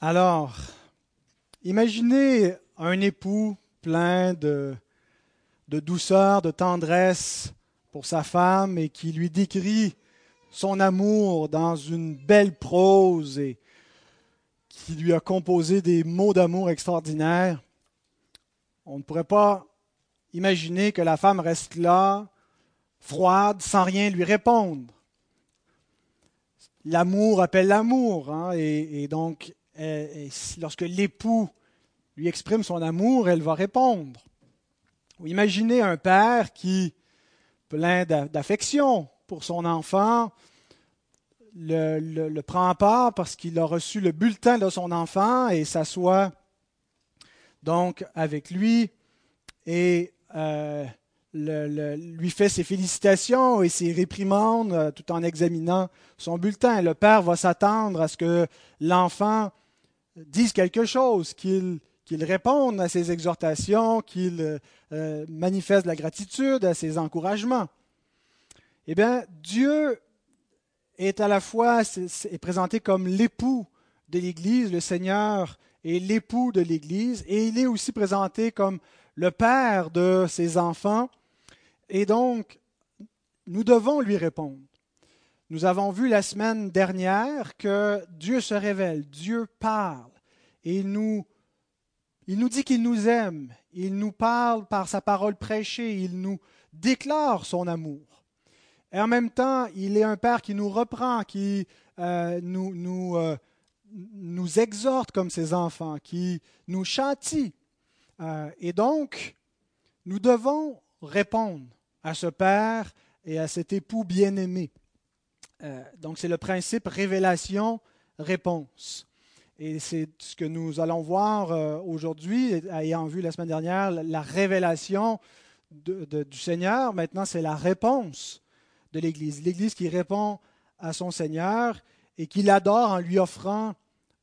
Alors, imaginez un époux plein de douceur, de tendresse pour sa femme et qui lui décrit son amour dans une belle prose et qui lui a composé des mots d'amour extraordinaires. On ne pourrait pas imaginer que la femme reste là, froide, sans rien lui répondre. L'amour appelle l'amour, hein, et donc lorsque l'époux lui exprime son amour, elle va répondre. Ou imaginez un père qui, plein d'affection pour son enfant, le prend à part parce qu'il a reçu le bulletin de son enfant et s'assoit donc avec lui et lui fait ses félicitations et ses réprimandes tout en examinant son bulletin. Le père va s'attendre à ce que l'enfant dise quelque chose, qu'il réponde à ses exhortations, qu'il manifeste la gratitude à ses encouragements. Eh bien, Dieu est à la fois est présenté comme l'époux de l'Église, le Seigneur est l'époux de l'Église, et il est aussi présenté comme le père de ses enfants, et donc nous devons lui répondre. Nous avons vu la semaine dernière que Dieu se révèle, Dieu parle, et il nous dit qu'il nous aime, il nous parle par sa parole prêchée, il nous déclare son amour. Et en même temps, il est un père qui nous reprend, qui nous exhorte comme ses enfants, qui nous châtie. Et donc, nous devons répondre à ce père et à cet époux bien-aimé. Donc, c'est le principe révélation-réponse. Et c'est ce que nous allons voir aujourd'hui, ayant vu la semaine dernière la révélation du Seigneur. Maintenant, c'est la réponse de l'Église. L'Église qui répond à son Seigneur et qui l'adore en lui offrant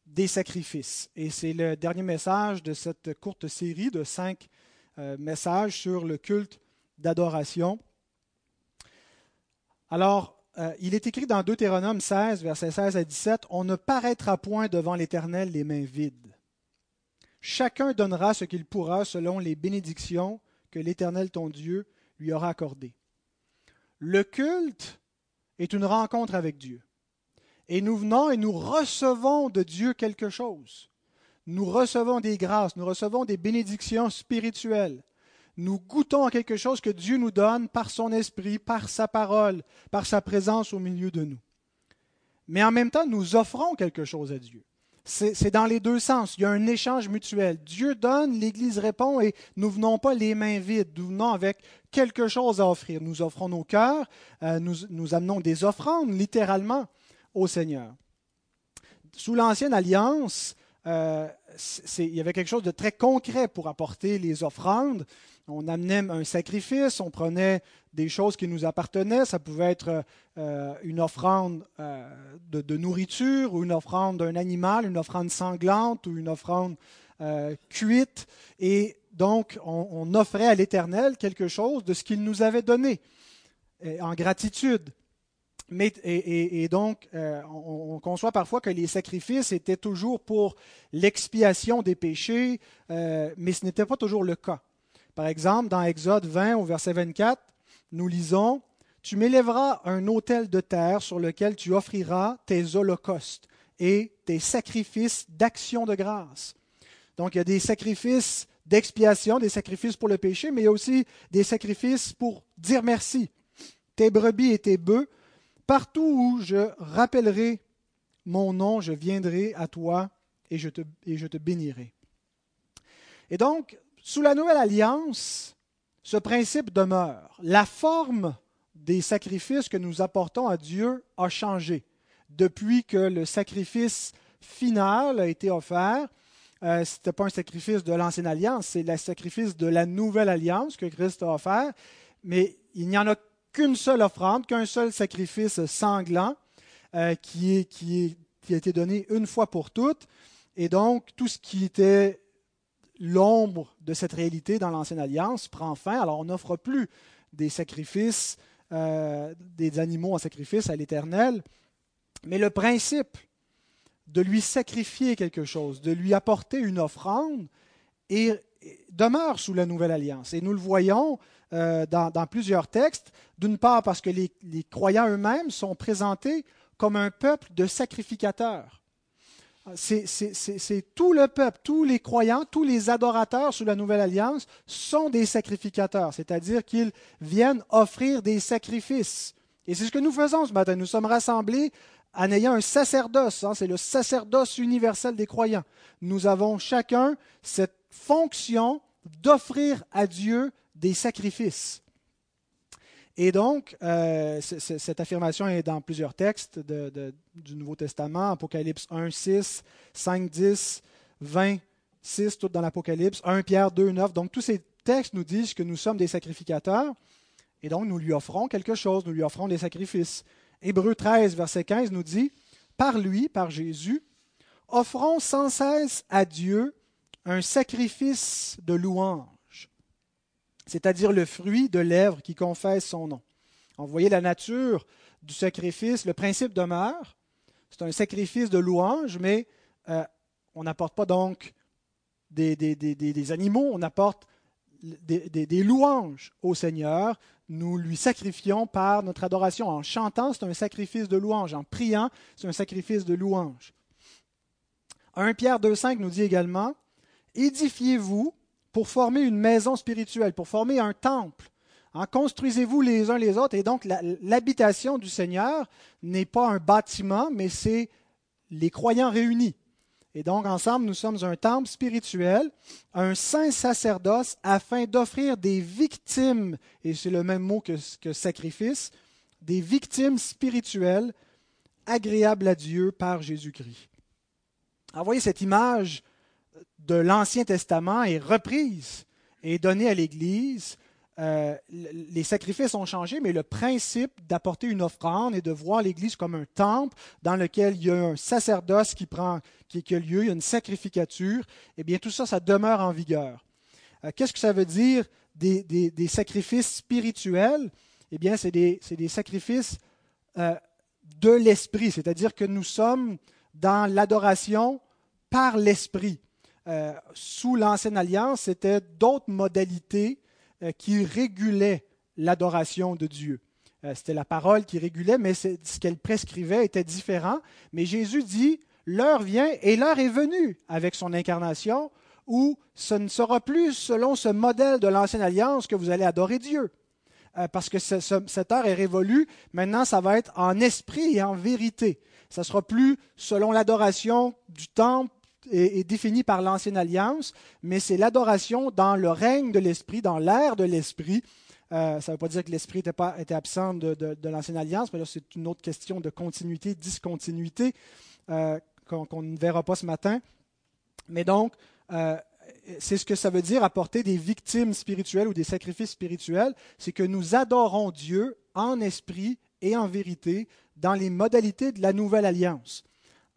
des sacrifices. Et c'est le dernier message de cette courte série de 5 messages sur le culte d'adoration. Alors, il est écrit dans Deutéronome 16, versets 16 à 17, « On ne paraîtra point devant l'Éternel les mains vides. Chacun donnera ce qu'il pourra selon les bénédictions que l'Éternel ton Dieu lui aura accordées. » Le culte est une rencontre avec Dieu. Et nous venons et nous recevons de Dieu quelque chose. Nous recevons des grâces, nous recevons des bénédictions spirituelles. Nous goûtons à quelque chose que Dieu nous donne par son esprit, par sa parole, par sa présence au milieu de nous. Mais en même temps, nous offrons quelque chose à Dieu. C'est dans les deux sens. Il y a un échange mutuel. Dieu donne, l'Église répond et nous ne venons pas les mains vides. Nous venons avec quelque chose à offrir. Nous offrons nos cœurs, nous amenons des offrandes, littéralement, au Seigneur. Sous l'Ancienne Alliance, il y avait quelque chose de très concret pour apporter les offrandes. On amenait un sacrifice, on prenait des choses qui nous appartenaient. Ça pouvait être une offrande de nourriture ou une offrande d'un animal, une offrande sanglante ou une offrande cuite. Et donc, on offrait à l'Éternel quelque chose de ce qu'il nous avait donné en gratitude. Mais donc, on conçoit parfois que les sacrifices étaient toujours pour l'expiation des péchés, mais ce n'était pas toujours le cas. Par exemple, dans Exode 20, au verset 24, nous lisons « Tu m'élèveras un autel de terre sur lequel tu offriras tes holocaustes et tes sacrifices d'action de grâce. » Donc, il y a des sacrifices d'expiation, des sacrifices pour le péché, mais il y a aussi des sacrifices pour dire merci. « Tes brebis et tes bœufs, partout où je rappellerai mon nom, je viendrai à toi et je te bénirai. » Et donc, sous la Nouvelle Alliance, ce principe demeure. La forme des sacrifices que nous apportons à Dieu a changé. Depuis que le sacrifice final a été offert, ce n'était pas un sacrifice de l'Ancienne Alliance, c'est le sacrifice de la Nouvelle Alliance que Christ a offert, mais il n'y en a qu'une seule offrande, qu'un seul sacrifice sanglant qui a été donné une fois pour toutes. Et donc, tout ce qui était l'ombre de cette réalité dans l'Ancienne Alliance prend fin. Alors, on n'offre plus des sacrifices, des animaux en sacrifice à l'Éternel. Mais le principe de lui sacrifier quelque chose, de lui apporter une offrande, et demeure sous la Nouvelle Alliance. Et nous le voyons dans plusieurs textes, d'une part parce que les croyants eux-mêmes sont présentés comme un peuple de sacrificateurs. C'est tout le peuple, tous les croyants, tous les adorateurs sous la Nouvelle Alliance sont des sacrificateurs, c'est-à-dire qu'ils viennent offrir des sacrifices. Et c'est ce que nous faisons ce matin. Nous sommes rassemblés en ayant un sacerdoce, c'est le sacerdoce universel des croyants. Nous avons chacun cette fonction d'offrir à Dieu des sacrifices. Et donc, cette affirmation est dans plusieurs textes du Nouveau Testament, Apocalypse 1, 6, 5, 10, 20, 6, tout dans l'Apocalypse, 1 Pierre 2, 9. Donc, tous ces textes nous disent que nous sommes des sacrificateurs, et donc nous lui offrons quelque chose, nous lui offrons des sacrifices. Hébreux 13, verset 15 nous dit, « Par lui, par Jésus, offrons sans cesse à Dieu un sacrifice de louange, c'est-à-dire le fruit de lèvres qui confessent son nom. » Vous voyez la nature du sacrifice, le principe demeure, c'est un sacrifice de louange, mais on n'apporte pas donc des animaux, on apporte des louanges au Seigneur. Nous lui sacrifions par notre adoration. En chantant, c'est un sacrifice de louange. En priant, c'est un sacrifice de louange. 1 Pierre 2,5 nous dit également, « Édifiez-vous pour former une maison spirituelle, pour former un temple. Construisez-vous les uns les autres. » Et donc, l'habitation du Seigneur n'est pas un bâtiment, mais c'est les croyants réunis. Et donc, ensemble, nous sommes un temple spirituel, un saint sacerdoce, afin d'offrir des victimes, et c'est le même mot que sacrifice, des victimes spirituelles agréables à Dieu par Jésus-Christ. Alors, vous voyez, cette image de l'Ancien Testament est reprise et donnée à l'Église. Les sacrifices ont changé, mais le principe d'apporter une offrande et de voir l'Église comme un temple dans lequel il y a un sacerdoce qui a lieu, il y a une sacrificature, eh bien tout ça, ça demeure en vigueur. Qu'est-ce que ça veut dire des sacrifices spirituels? Eh bien, c'est des sacrifices de l'esprit, c'est-à-dire que nous sommes dans l'adoration par l'esprit. Sous l'Ancienne Alliance, c'était d'autres modalités qui régulait l'adoration de Dieu. C'était la parole qui régulait, mais ce qu'elle prescrivait était différent. Mais Jésus dit, l'heure vient et l'heure est venue avec son incarnation, où ce ne sera plus selon ce modèle de l'Ancienne Alliance que vous allez adorer Dieu. Parce que cette heure est révolue, maintenant ça va être en esprit et en vérité. Ça ne sera plus selon l'adoration du temple, est défini par l'Ancienne Alliance, mais c'est l'adoration dans le règne de l'Esprit, dans l'ère de l'Esprit. Ça ne veut pas dire que l'Esprit était absent de l'Ancienne Alliance, mais là, c'est une autre question de continuité, discontinuité, qu'on ne verra pas ce matin. Mais donc, c'est ce que ça veut dire apporter des victimes spirituelles ou des sacrifices spirituels, c'est que nous adorons Dieu en esprit et en vérité dans les modalités de la Nouvelle Alliance.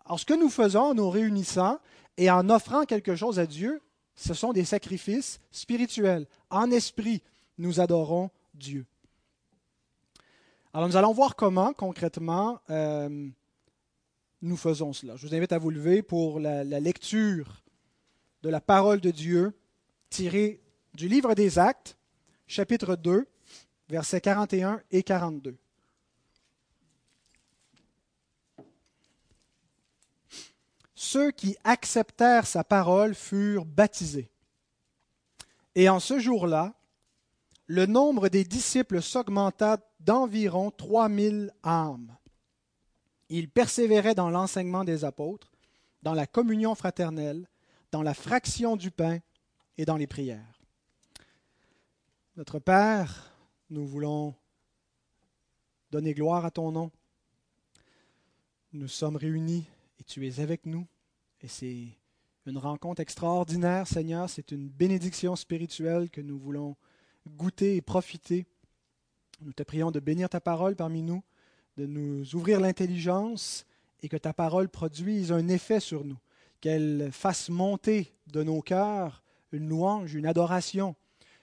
Alors, ce que nous faisons en nous réunissant et en offrant quelque chose à Dieu, ce sont des sacrifices spirituels. En esprit, nous adorons Dieu. Alors, nous allons voir comment, concrètement, nous faisons cela. Je vous invite à vous lever pour la lecture de la parole de Dieu tirée du livre des Actes, chapitre 2, versets 41 et 42. Ceux qui acceptèrent sa parole furent baptisés. Et en ce jour-là, le nombre des disciples s'augmenta d'environ 3000 âmes. Ils persévéraient dans l'enseignement des apôtres, dans la communion fraternelle, dans la fraction du pain et dans les prières. Notre Père, nous voulons donner gloire à ton nom. Nous sommes réunis et tu es avec nous. Et c'est une rencontre extraordinaire, Seigneur. C'est une bénédiction spirituelle que nous voulons goûter et profiter. Nous te prions de bénir ta parole parmi nous, de nous ouvrir l'intelligence et que ta parole produise un effet sur nous, qu'elle fasse monter de nos cœurs une louange, une adoration,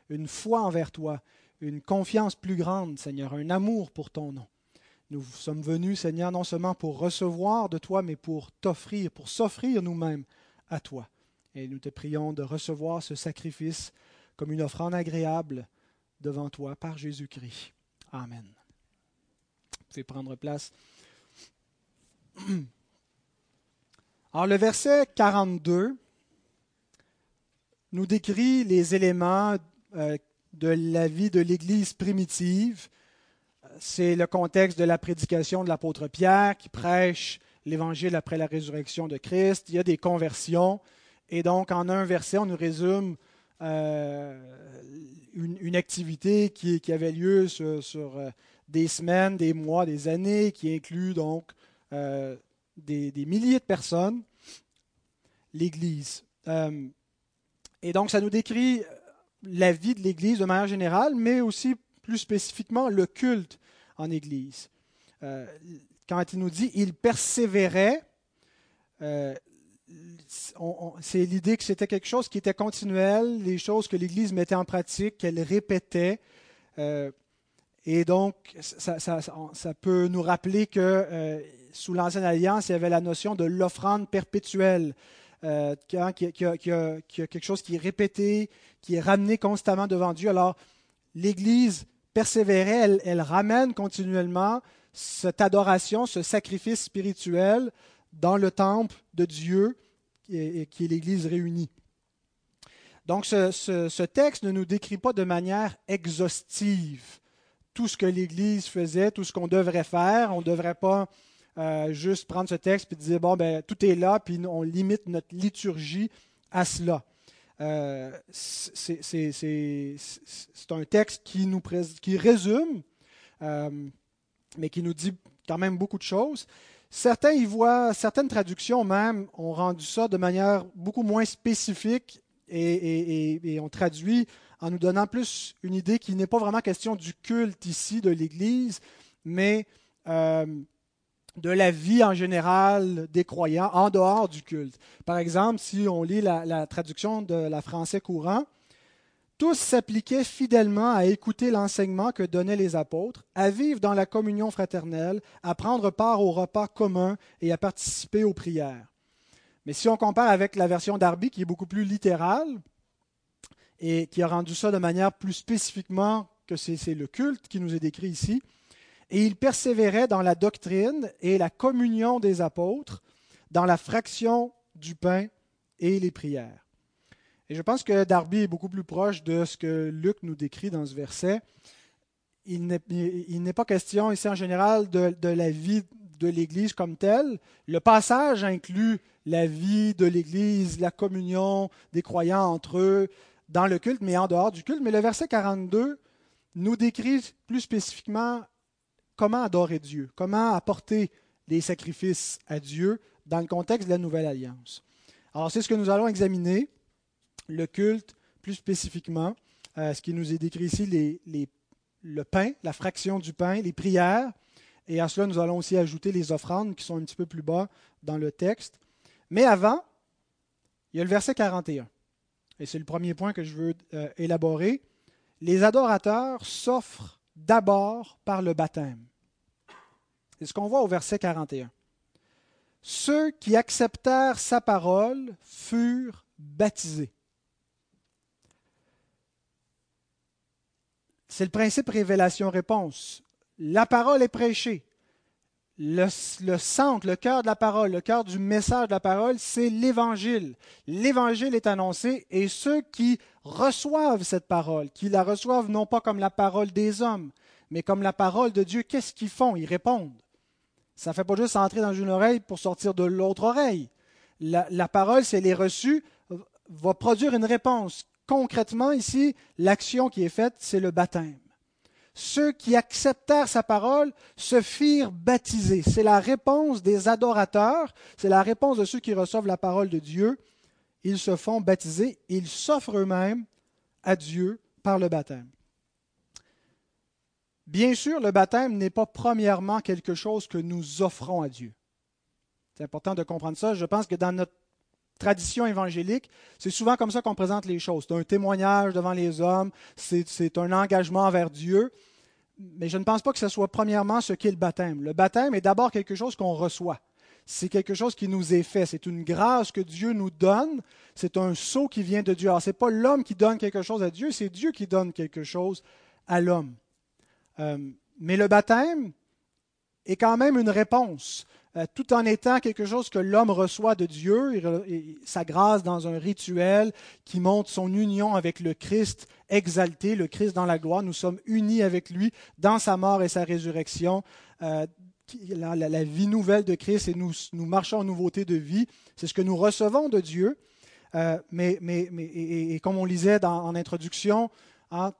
une foi envers toi, une confiance plus grande, Seigneur, un amour pour ton nom. Nous sommes venus, Seigneur, non seulement pour recevoir de toi, mais pour t'offrir, pour s'offrir nous-mêmes à toi. Et nous te prions de recevoir ce sacrifice comme une offrande agréable devant toi par Jésus-Christ. Amen. Vous pouvez prendre place. Alors, le verset 42 nous décrit les éléments de la vie de l'Église primitive. C'est le contexte de la prédication de l'apôtre Pierre qui prêche l'Évangile après la résurrection de Christ. Il y a des conversions. Et donc, en un verset, on nous résume une activité qui avait lieu sur des semaines, des mois, des années, qui inclut donc des milliers de personnes, l'Église. Et donc, ça nous décrit la vie de l'Église de manière générale, mais aussi plus spécifiquement le culte en Église. Quand il nous dit « ils persévéraient », c'est l'idée que c'était quelque chose qui était continuel, les choses que l'Église mettait en pratique, qu'elle répétait. Et donc, ça peut nous rappeler que sous l'Ancienne Alliance, il y avait la notion de l'offrande perpétuelle, qu'il y a quelque chose qui est répété, qui est ramené constamment devant Dieu. Alors, l'Église persévérait, elle ramène continuellement cette adoration, ce sacrifice spirituel dans le temple de Dieu, qui est l'Église réunie. Donc, ce texte ne nous décrit pas de manière exhaustive tout ce que l'Église faisait, tout ce qu'on devrait faire. On ne devrait pas juste prendre ce texte et dire « bon, ben tout est là », puis on limite notre liturgie à cela. C'est un texte qui résume, mais qui nous dit quand même beaucoup de choses. Certains y voient, certaines traductions même ont rendu ça de manière beaucoup moins spécifique et ont traduit en nous donnant plus une idée qui n'est pas vraiment question du culte ici de l'Église, mais de la vie en général des croyants en dehors du culte. Par exemple, si on lit la traduction de la Français courant, « Tous s'appliquaient fidèlement à écouter l'enseignement que donnaient les apôtres, à vivre dans la communion fraternelle, à prendre part aux repas communs et à participer aux prières. » Mais si on compare avec la version Darby, qui est beaucoup plus littérale et qui a rendu ça de manière plus spécifiquement que c'est le culte qui nous est décrit ici, et il persévérait dans la doctrine et la communion des apôtres, dans la fraction du pain et les prières. Et je pense que Darby est beaucoup plus proche de ce que Luc nous décrit dans ce verset. Il n'est pas question ici en général de la vie de l'Église comme telle. Le passage inclut la vie de l'Église, la communion des croyants entre eux dans le culte, mais en dehors du culte. Mais le verset 42 nous décrit plus spécifiquement comment adorer Dieu, comment apporter des sacrifices à Dieu dans le contexte de la Nouvelle Alliance. Alors, c'est ce que nous allons examiner, le culte, plus spécifiquement, ce qui nous est décrit ici, le pain, la fraction du pain, les prières, et à cela, nous allons aussi ajouter les offrandes qui sont un petit peu plus bas dans le texte. Mais avant, il y a le verset 41, et c'est le premier point que je veux élaborer. Les adorateurs s'offrent d'abord par le baptême. C'est ce qu'on voit au verset 41. « Ceux qui acceptèrent sa parole furent baptisés. » C'est le principe révélation-réponse. La parole est prêchée. Le centre, le cœur de la parole, le cœur du message de la parole, c'est l'Évangile. L'Évangile est annoncé et ceux qui reçoivent cette parole, qui la reçoivent non pas comme la parole des hommes, mais comme la parole de Dieu, qu'est-ce qu'ils font? Ils répondent. Ça ne fait pas juste entrer dans une oreille pour sortir de l'autre oreille. La parole, si elle est reçue, va produire une réponse. Concrètement, ici, l'action qui est faite, c'est le baptême. Ceux qui acceptèrent sa parole se firent baptiser. C'est la réponse des adorateurs, c'est la réponse de ceux qui reçoivent la parole de Dieu. Ils se font baptiser, ils s'offrent eux-mêmes à Dieu par le baptême. Bien sûr, le baptême n'est pas premièrement quelque chose que nous offrons à Dieu. C'est important de comprendre ça. Je pense que dans notre tradition évangélique, c'est souvent comme ça qu'on présente les choses. C'est un témoignage devant les hommes, c'est un engagement envers Dieu. mais je ne pense pas que ce soit premièrement ce qu'est le baptême. Le baptême est d'abord quelque chose qu'on reçoit. C'est quelque chose qui nous est fait. C'est une grâce que Dieu nous donne. C'est un sceau qui vient de Dieu. Alors, ce n'est pas l'homme qui donne quelque chose à Dieu, c'est Dieu qui donne quelque chose à l'homme. Mais le baptême est quand même une réponse, tout en étant quelque chose que l'homme reçoit de Dieu, et sa grâce dans un rituel qui montre son union avec le Christ exalté, le Christ dans la gloire. Nous sommes unis avec lui dans sa mort et sa résurrection, la vie nouvelle de Christ, et nous marchons en nouveauté de vie. C'est ce que nous recevons de Dieu, mais comme on lisait en introduction, hein,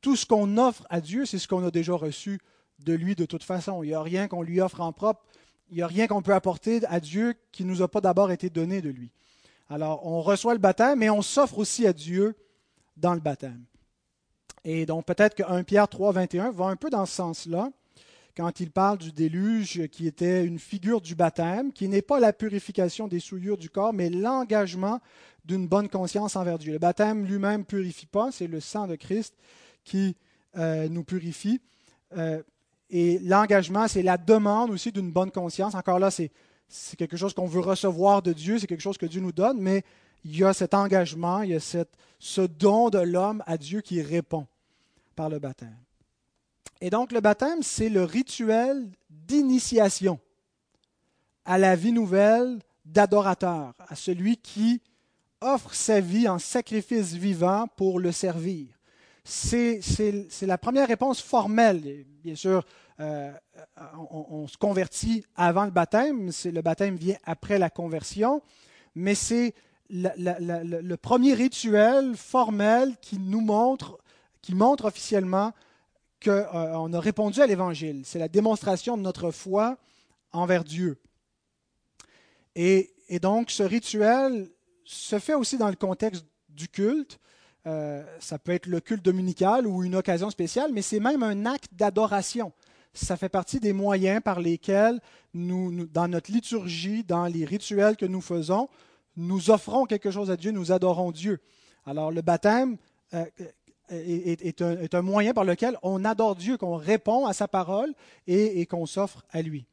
tout ce qu'on offre à Dieu, c'est ce qu'on a déjà reçu de lui de toute façon. Il n'y a rien qu'on lui offre en propre. Il n'y a rien qu'on peut apporter à Dieu qui ne nous a pas d'abord été donné de lui. Alors, on reçoit le baptême, mais on s'offre aussi à Dieu dans le baptême. Et donc, peut-être que 1 Pierre 3, 21 va un peu dans ce sens-là, quand il parle du déluge qui était une figure du baptême, qui n'est pas la purification des souillures du corps, mais l'engagement d'une bonne conscience envers Dieu. Le baptême lui-même ne purifie pas, c'est le sang de Christ qui nous purifie. Et l'engagement, c'est la demande aussi d'une bonne conscience. Encore là, c'est quelque chose qu'on veut recevoir de Dieu, c'est quelque chose que Dieu nous donne, mais il y a cet engagement, il y a ce don de l'homme à Dieu qui répond par le baptême. Et donc, le baptême, c'est le rituel d'initiation à la vie nouvelle d'adorateur, à celui qui offre sa vie en sacrifice vivant pour le servir. C'est la première réponse formelle. Bien sûr, on se convertit avant le baptême, le baptême vient après la conversion, mais c'est le premier rituel formel qui montre officiellement qu'on a répondu à l'Évangile. C'est la démonstration de notre foi envers Dieu. Et donc, ce rituel se fait aussi dans le contexte du culte. Ça peut être le culte dominical ou une occasion spéciale, mais c'est même un acte d'adoration. Ça fait partie des moyens par lesquels nous, dans notre liturgie, dans les rituels que nous faisons, nous offrons quelque chose à Dieu, nous adorons Dieu. Alors le baptême est un moyen par lequel on adore Dieu, qu'on répond à sa parole et qu'on s'offre à lui.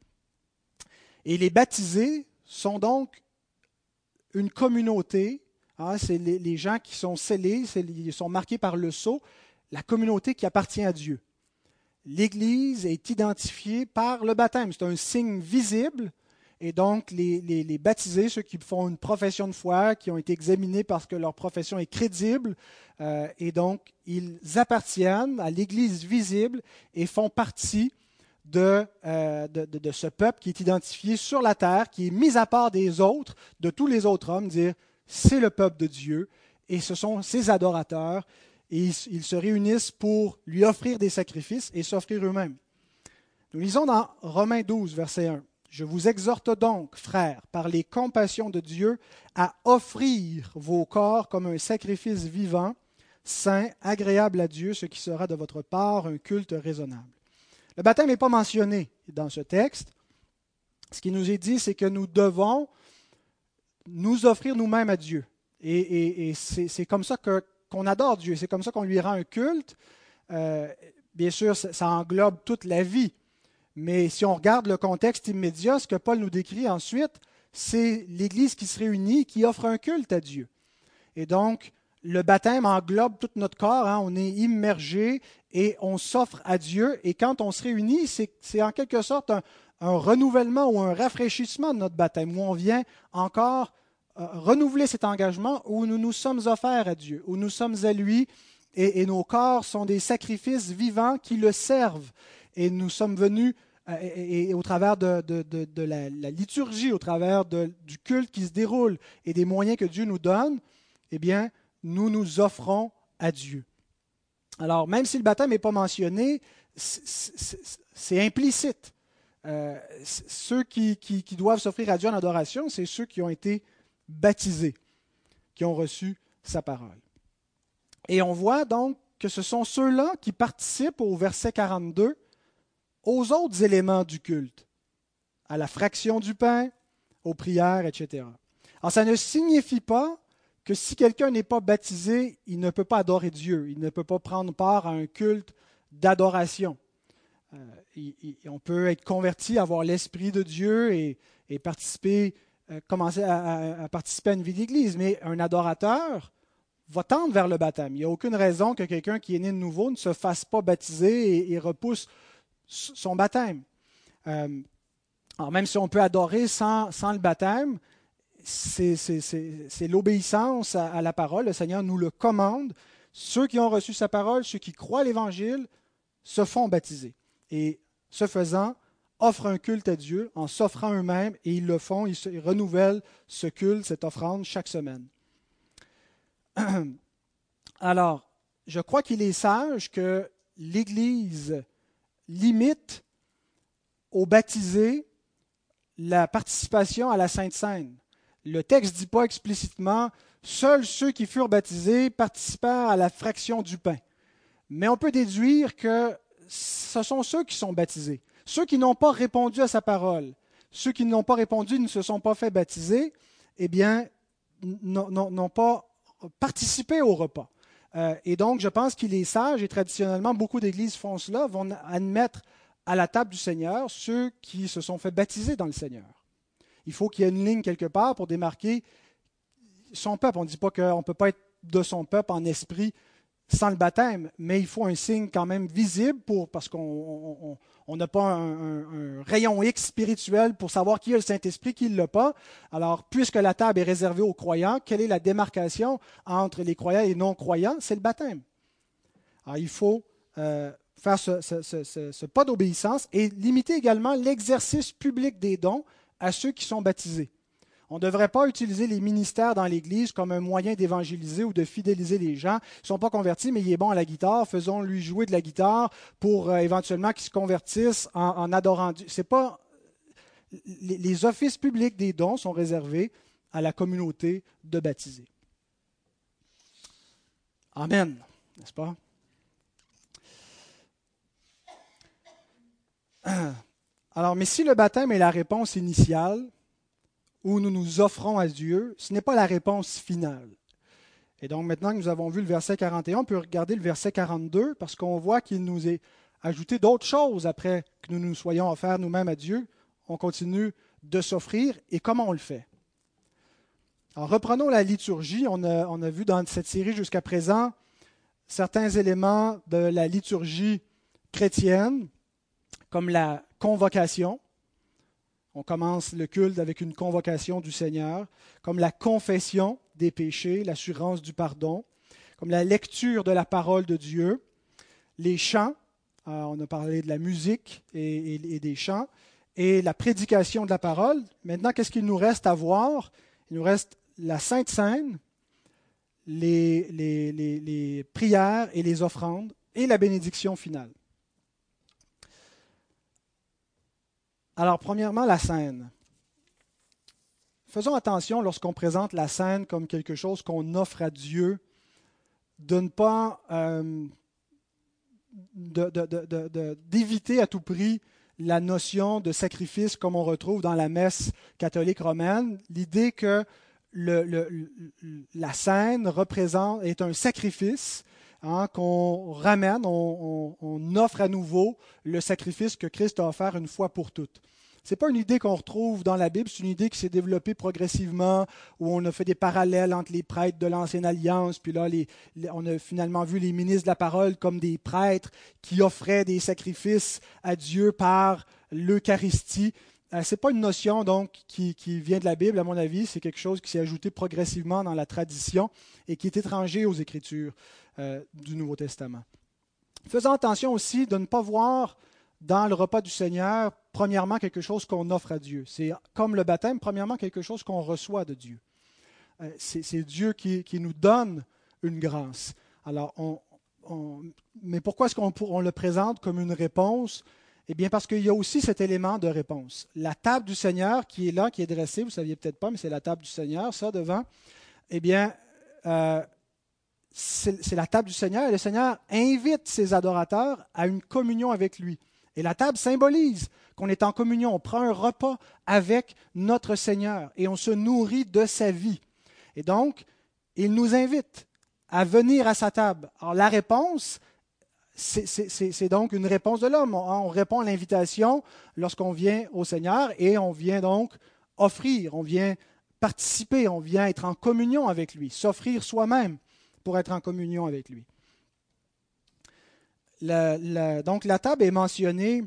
Et les baptisés sont donc une communauté. C'est les gens qui sont scellés, ils sont marqués par le sceau, la communauté qui appartient à Dieu. L'Église est identifiée par le baptême. C'est un signe visible. Et donc, les baptisés, ceux qui font une profession de foi, qui ont été examinés parce que leur profession est crédible, et donc, ils appartiennent à l'Église visible et font partie de ce peuple qui est identifié sur la terre, qui est mis à part des autres, de tous les autres hommes, dire c'est le peuple de Dieu et ce sont ses adorateurs et ils se réunissent pour lui offrir des sacrifices et s'offrir eux-mêmes. Nous lisons dans Romains 12, verset 1. « Je vous exhorte donc, frères, par les compassions de Dieu, à offrir vos corps comme un sacrifice vivant, saint, agréable à Dieu, ce qui sera de votre part un culte raisonnable. » Le baptême n'est pas mentionné dans ce texte. Ce qui nous est dit, c'est que nous devons nous offrir nous-mêmes à Dieu. Et c'est comme ça qu'on adore Dieu, c'est comme ça qu'on lui rend un culte. Bien sûr, ça englobe toute la vie, mais si on regarde le contexte immédiat, ce que Paul nous décrit ensuite, c'est l'Église qui se réunit, qui offre un culte à Dieu. Et donc, le baptême englobe tout notre corps, hein, on est immergé et on s'offre à Dieu. Et quand on se réunit, c'est en quelque sorte un renouvellement ou un rafraîchissement de notre baptême, où on vient encore renouveler cet engagement où nous nous sommes offerts à Dieu, où nous sommes à lui, et nos corps sont des sacrifices vivants qui le servent. Et nous sommes venus, et au travers de la liturgie, au travers du culte qui se déroule et des moyens que Dieu nous donne, eh bien, nous nous offrons à Dieu. Alors, même si le baptême n'est pas mentionné, c'est implicite. Ceux qui doivent s'offrir à Dieu en adoration, c'est ceux qui ont été baptisés, qui ont reçu sa parole. Et on voit donc que ce sont ceux-là qui participent au verset 42 aux autres éléments du culte, à la fraction du pain, aux prières, etc. Alors ça ne signifie pas que si quelqu'un n'est pas baptisé, il ne peut pas adorer Dieu, il ne peut pas prendre part à un culte d'adoration. On peut être converti, avoir l'Esprit de Dieu et participer, commencer à participer à une vie d'Église. Mais un adorateur va tendre vers le baptême. Il n'y a aucune raison que quelqu'un qui est né de nouveau ne se fasse pas baptiser et repousse son baptême. Alors même si on peut adorer sans le baptême, c'est l'obéissance à la parole. Le Seigneur nous le commande. Ceux qui ont reçu sa parole, ceux qui croient l'Évangile, se font baptiser. Et ce faisant, offrent un culte à Dieu en s'offrant eux-mêmes, et ils le font, ils renouvellent ce culte, cette offrande, chaque semaine. Alors, je crois qu'il est sage que l'Église limite aux baptisés la participation à la Sainte Seine. Le texte ne dit pas explicitement « Seuls ceux qui furent baptisés participèrent à la fraction du pain ». Mais on peut déduire que ce sont ceux qui sont baptisés, ceux qui n'ont pas répondu à sa parole, ceux qui n'ont pas répondu, ne se sont pas fait baptiser, eh bien, n'ont pas participé au repas. Et donc, je pense qu'il est sage, et traditionnellement, beaucoup d'églises font cela, vont admettre à la table du Seigneur ceux qui se sont fait baptiser dans le Seigneur. Il faut qu'il y ait une ligne quelque part pour démarquer son peuple. On ne dit pas qu'on ne peut pas être de son peuple en esprit sans le baptême, mais il faut un signe quand même visible parce qu'on n'a pas un rayon X spirituel pour savoir qui est le Saint-Esprit, qui ne l'a pas. Alors, puisque la table est réservée aux croyants, quelle est la démarcation entre les croyants et les non-croyants? C'est le baptême. Alors, il faut faire ce pas d'obéissance et limiter également l'exercice public des dons à ceux qui sont baptisés. On ne devrait pas utiliser les ministères dans l'Église comme un moyen d'évangéliser ou de fidéliser les gens. Ils ne sont pas convertis, mais il est bon à la guitare. Faisons-lui jouer de la guitare pour éventuellement qu'ils se convertissent en adorant Dieu. C'est pas, les offices publics des dons sont réservés à la communauté de baptisés. Amen, n'est-ce pas? Alors, mais si le baptême est la réponse initiale, où nous nous offrons à Dieu, ce n'est pas la réponse finale. Et donc maintenant que nous avons vu le verset 41, on peut regarder le verset 42, parce qu'on voit qu'il nous est ajouté d'autres choses après que nous nous soyons offerts nous-mêmes à Dieu. On continue de s'offrir, et comment on le fait? Alors reprenons la liturgie. On a vu dans cette série jusqu'à présent certains éléments de la liturgie chrétienne, comme la convocation. On commence le culte avec une convocation du Seigneur, comme la confession des péchés, l'assurance du pardon, comme la lecture de la parole de Dieu, les chants, on a parlé de la musique et des chants, et la prédication de la parole. Maintenant, qu'est-ce qu'il nous reste à voir? Il nous reste la Sainte Seine, les prières et les offrandes, et la bénédiction finale. Alors, premièrement, la scène. Faisons attention lorsqu'on présente la scène comme quelque chose qu'on offre à Dieu, de ne pas d'éviter à tout prix la notion de sacrifice comme on retrouve dans la messe catholique romaine. L'idée que la scène représente est un sacrifice. Qu'on ramène, on offre à nouveau le sacrifice que Christ a offert une fois pour toutes. Ce n'est pas une idée qu'on retrouve dans la Bible, c'est une idée qui s'est développée progressivement, où on a fait des parallèles entre les prêtres de l'Ancienne Alliance, puis là, on a finalement vu les ministres de la parole comme des prêtres qui offraient des sacrifices à Dieu par l'Eucharistie. Ce n'est pas une notion donc, qui vient de la Bible, à mon avis, c'est quelque chose qui s'est ajouté progressivement dans la tradition et qui est étranger aux Écritures du Nouveau Testament. Faisons attention aussi de ne pas voir dans le repas du Seigneur, premièrement, quelque chose qu'on offre à Dieu. C'est comme le baptême, premièrement, quelque chose qu'on reçoit de Dieu. C'est Dieu qui nous donne une grâce. Alors, mais pourquoi est-ce qu'on le présente comme une réponse? Eh bien, parce qu'il y a aussi cet élément de réponse. La table du Seigneur qui est là, qui est dressée, vous ne saviez peut-être pas, mais c'est la table du Seigneur, ça, devant. Eh bien, c'est la table du Seigneur, et le Seigneur invite ses adorateurs à une communion avec lui. Et la table symbolise qu'on est en communion, on prend un repas avec notre Seigneur, et on se nourrit de sa vie. Et donc, il nous invite à venir à sa table. Alors, la réponse... C'est donc une réponse de l'homme. On répond à l'invitation lorsqu'on vient au Seigneur et on vient donc offrir, on vient participer, on vient être en communion avec lui, s'offrir soi-même pour être en communion avec lui. Donc la table est mentionnée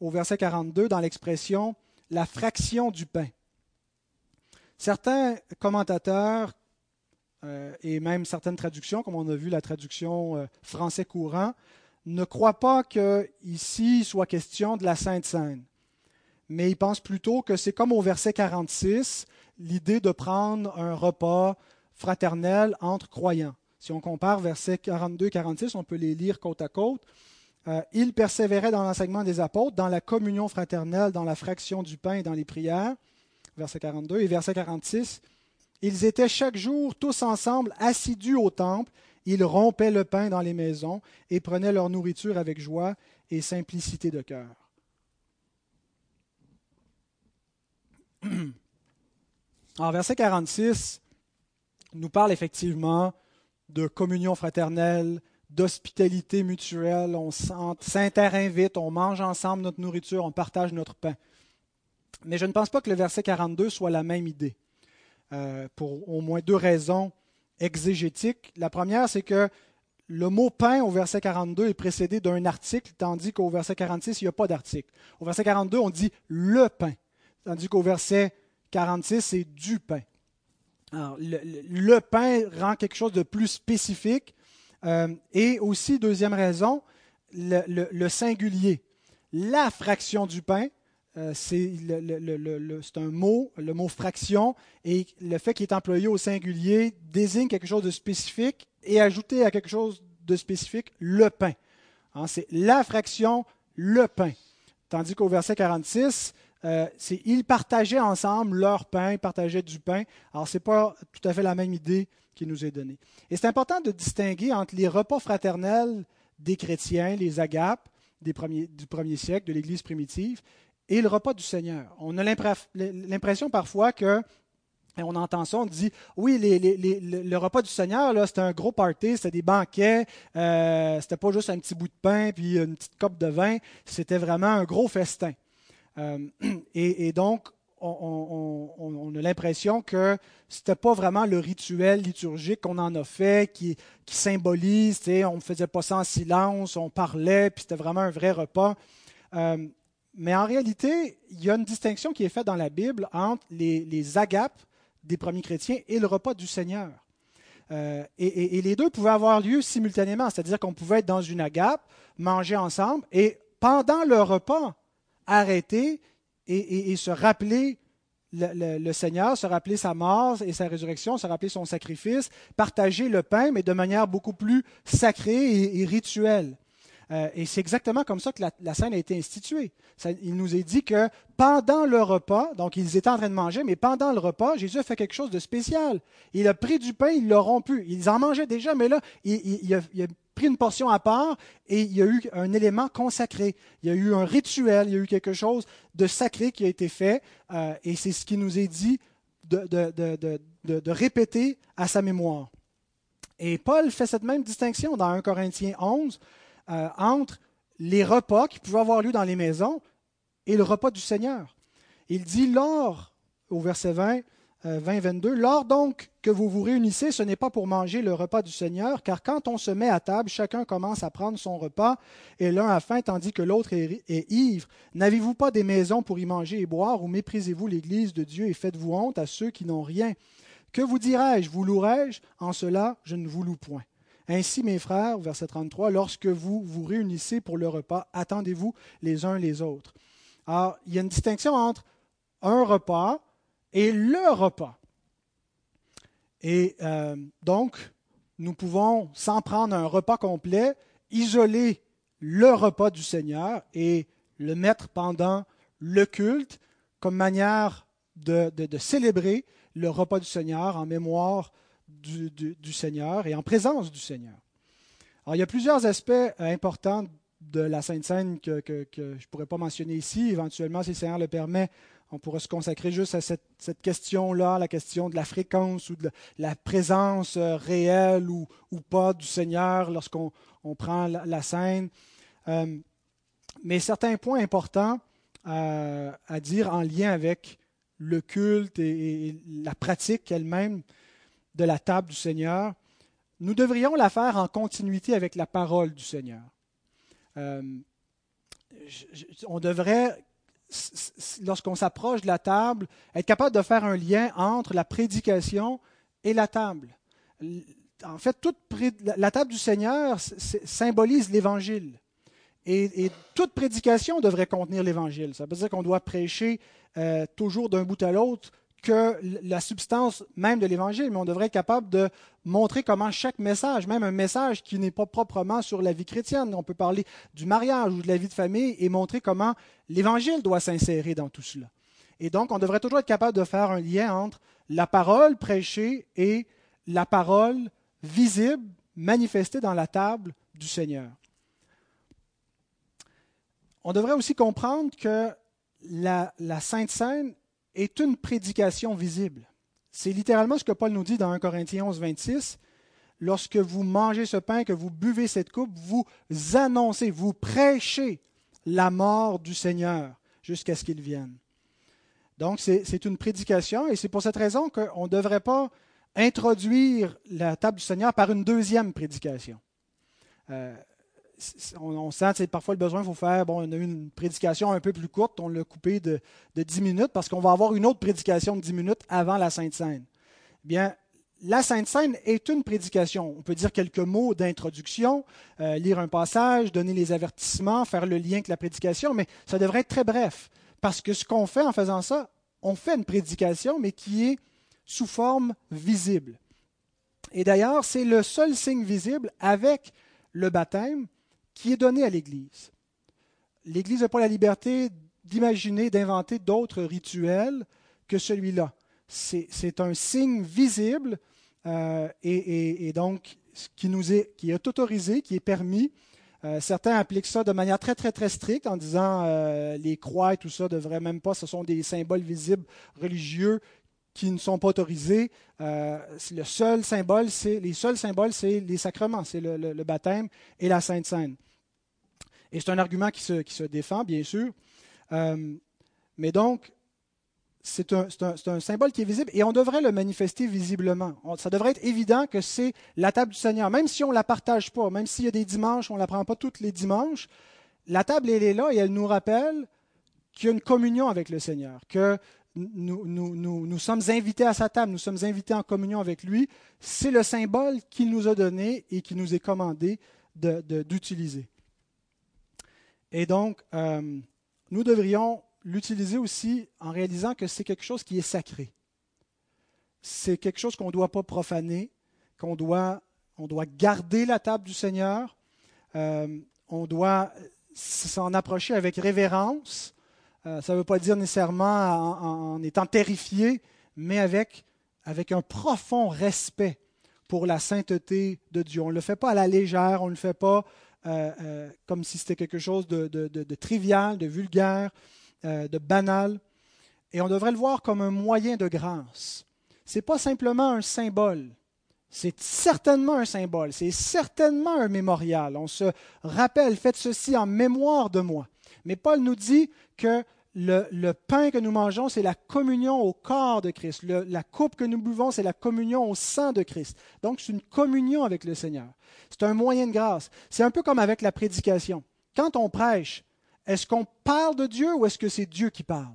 au verset 42 dans l'expression « la fraction du pain ». Certains commentateurs et même certaines traductions, comme on a vu la traduction français courant, ne croient pas qu'ici soit question de la Sainte Seine. Mais ils pensent plutôt que c'est comme au verset 46, l'idée de prendre un repas fraternel entre croyants. Si on compare versets 42 et 46, on peut les lire côte à côte. Ils persévéraient dans l'enseignement des apôtres, dans la communion fraternelle, dans la fraction du pain et dans les prières. Verset 42 et verset 46. Ils étaient chaque jour tous ensemble assidus au temple. Ils rompaient le pain dans les maisons et prenaient leur nourriture avec joie et simplicité de cœur. Alors, verset 46 nous parle effectivement de communion fraternelle, d'hospitalité mutuelle. On s'interinvite, on mange ensemble notre nourriture, on partage notre pain. Mais je ne pense pas que le verset 42 soit la même idée, pour au moins deux raisons exégétiques. La première, c'est que le mot « pain » au verset 42 est précédé d'un article, tandis qu'au verset 46, il n'y a pas d'article. Au verset 42, on dit « le pain », tandis qu'au verset 46, c'est « du pain ». Alors, le pain rend quelque chose de plus spécifique. Et aussi, deuxième raison, le singulier. La fraction du pain, c'est un mot, le mot fraction, et le fait qu'il est employé au singulier désigne quelque chose de spécifique et ajouté à quelque chose de spécifique, le pain. Hein, c'est la fraction, le pain. Tandis qu'au verset 46, c'est « ils partageaient ensemble leur pain », ils partageaient du pain. Alors, ce n'est pas tout à fait la même idée qui nous est donnée. Et c'est important de distinguer entre les repas fraternels des chrétiens, les agapes du premier siècle, de l'Église primitive, et le repas du Seigneur. On a l'impression parfois que, et on entend ça, on dit « oui, le repas du Seigneur, là, c'était un gros party, c'était des banquets, c'était pas juste un petit bout de pain puis une petite coupe de vin, c'était vraiment un gros festin ». Et donc, on a l'impression que ce n'était pas vraiment le rituel liturgique qu'on en a fait, qui symbolise, on ne faisait pas ça en silence, on parlait, puis c'était vraiment un vrai repas. Mais en réalité, il y a une distinction qui est faite dans la Bible entre les agapes des premiers chrétiens et le repas du Seigneur. Et les deux pouvaient avoir lieu simultanément, c'est-à-dire qu'on pouvait être dans une agape, manger ensemble, et pendant le repas, arrêter et se rappeler le Seigneur, se rappeler sa mort et sa résurrection, se rappeler son sacrifice, partager le pain, mais de manière beaucoup plus sacrée et rituelle. Et c'est exactement comme ça que la scène a été instituée. Il nous est dit que pendant le repas, donc ils étaient en train de manger, mais pendant le repas, Jésus a fait quelque chose de spécial. Il a pris du pain, il l'a rompu. Ils en mangeaient déjà, mais là, il a pris une portion à part et il y a eu un élément consacré. Il y a eu un rituel, il y a eu quelque chose de sacré qui a été fait et c'est ce qui nous est dit de répéter à sa mémoire. Et Paul fait cette même distinction dans 1 Corinthiens 11 entre les repas qui pouvaient avoir lieu dans les maisons et le repas du Seigneur. Il dit au verset 20-22, « Lors donc que vous vous réunissez, ce n'est pas pour manger le repas du Seigneur, car quand on se met à table, chacun commence à prendre son repas, et l'un a faim, tandis que l'autre est ivre. N'avez-vous pas des maisons pour y manger et boire, ou méprisez-vous l'Église de Dieu et faites-vous honte à ceux qui n'ont rien? Que vous dirai-je? Vous louerai-je? En cela, je ne vous loue point. Ainsi, mes frères, verset 33, lorsque vous vous réunissez pour le repas, attendez-vous les uns les autres. » Alors, il y a une distinction entre un repas et le repas. Et donc, nous pouvons, sans prendre un repas complet, isoler le repas du Seigneur et le mettre pendant le culte comme manière de célébrer le repas du Seigneur en mémoire du Seigneur et en présence du Seigneur. Alors, il y a plusieurs aspects importants de la Sainte Seine que je ne pourrais pas mentionner ici. Éventuellement, si le Seigneur le permet, On pourra se consacrer juste à cette question-là, la question de la fréquence ou de la présence réelle ou pas du Seigneur lorsqu'on prend la scène. Mais certains points importants à dire en lien avec le culte et la pratique elle-même de la table du Seigneur, nous devrions la faire en continuité avec la parole du Seigneur. On devrait, lorsqu'on s'approche de la table, être capable de faire un lien entre la prédication et la table. En fait, la table du Seigneur symbolise l'Évangile. Et toute prédication devrait contenir l'Évangile. Ça veut dire qu'on doit prêcher toujours d'un bout à l'autre que la substance même de l'Évangile, mais on devrait être capable de montrer comment chaque message, même un message qui n'est pas proprement sur la vie chrétienne, on peut parler du mariage ou de la vie de famille et montrer comment l'Évangile doit s'insérer dans tout cela. Et donc, on devrait toujours être capable de faire un lien entre la parole prêchée et la parole visible, manifestée dans la table du Seigneur. On devrait aussi comprendre que la Sainte Seine est une prédication visible. C'est littéralement ce que Paul nous dit dans 1 Corinthiens 11, 26. Lorsque vous mangez ce pain, que vous buvez cette coupe, vous annoncez, vous prêchez la mort du Seigneur jusqu'à ce qu'il vienne. Donc, c'est une prédication et c'est pour cette raison qu'on ne devrait pas introduire la table du Seigneur par une deuxième prédication. On sent c'est parfois le besoin, il faut faire, on a eu une prédication un peu plus courte, on l'a coupée de 10 minutes parce qu'on va avoir une autre prédication de 10 minutes avant la Sainte Seine. Bien, la Sainte Seine est une prédication. On peut dire quelques mots d'introduction, lire un passage, donner les avertissements, faire le lien avec la prédication, mais ça devrait être très bref parce que ce qu'on fait en faisant ça, on fait une prédication mais qui est sous forme visible. Et d'ailleurs, c'est le seul signe visible avec le baptême qui est donné à l'Église. L'Église n'a pas la liberté d'imaginer, d'inventer d'autres rituels que celui-là. C'est un signe visible et donc qui est autorisé, qui est permis. Certains appliquent ça de manière très, très, très stricte en disant les croix et tout ça ne devraient même pas, ce sont des symboles visibles religieux qui ne sont pas autorisés. Les seuls symboles, c'est les sacrements, c'est le baptême et la Sainte Seine. Et c'est un argument qui se défend, bien sûr. Mais donc, c'est un symbole qui est visible et on devrait le manifester visiblement. Ça devrait être évident que c'est la table du Seigneur, même si on ne la partage pas, même s'il y a des dimanches, on ne la prend pas tous les dimanches. La table, elle est là et elle nous rappelle qu'il y a une communion avec le Seigneur, que nous sommes invités à sa table, nous sommes invités en communion avec lui. C'est le symbole qu'il nous a donné et qui nous est commandé d'utiliser. Et donc, nous devrions l'utiliser aussi en réalisant que c'est quelque chose qui est sacré. C'est quelque chose qu'on ne doit pas profaner, qu'on doit garder la table du Seigneur, on doit s'en approcher avec révérence. Ça ne veut pas dire nécessairement en étant terrifié, mais avec un profond respect pour la sainteté de Dieu. On ne le fait pas à la légère, on ne le fait pas comme si c'était quelque chose de trivial, de vulgaire, de banal. Et on devrait le voir comme un moyen de grâce. Ce n'est pas simplement un symbole. C'est certainement un symbole, c'est certainement un mémorial. On se rappelle, faites ceci en mémoire de moi. Mais Paul nous dit que le pain que nous mangeons, c'est la communion au corps de Christ. La coupe que nous buvons, c'est la communion au sang de Christ. Donc, c'est une communion avec le Seigneur. C'est un moyen de grâce. C'est un peu comme avec la prédication. Quand on prêche, est-ce qu'on parle de Dieu ou est-ce que c'est Dieu qui parle?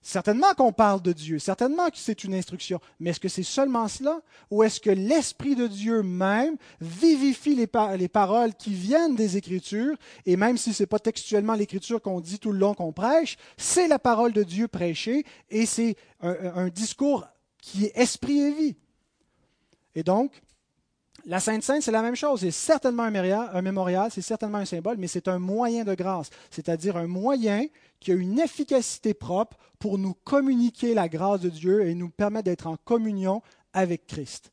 Certainement qu'on parle de Dieu, certainement que c'est une instruction, mais est-ce que c'est seulement cela? Ou est-ce que l'Esprit de Dieu même vivifie les paroles qui viennent des Écritures, et même si ce n'est pas textuellement l'Écriture qu'on dit tout le long qu'on prêche, c'est la parole de Dieu prêchée, et c'est un discours qui est esprit et vie. Et donc, la Sainte Seine, c'est la même chose, c'est certainement un mémorial, c'est certainement un symbole, mais c'est un moyen de grâce, c'est-à-dire un moyen qui a une efficacité propre pour nous communiquer la grâce de Dieu et nous permettre d'être en communion avec Christ.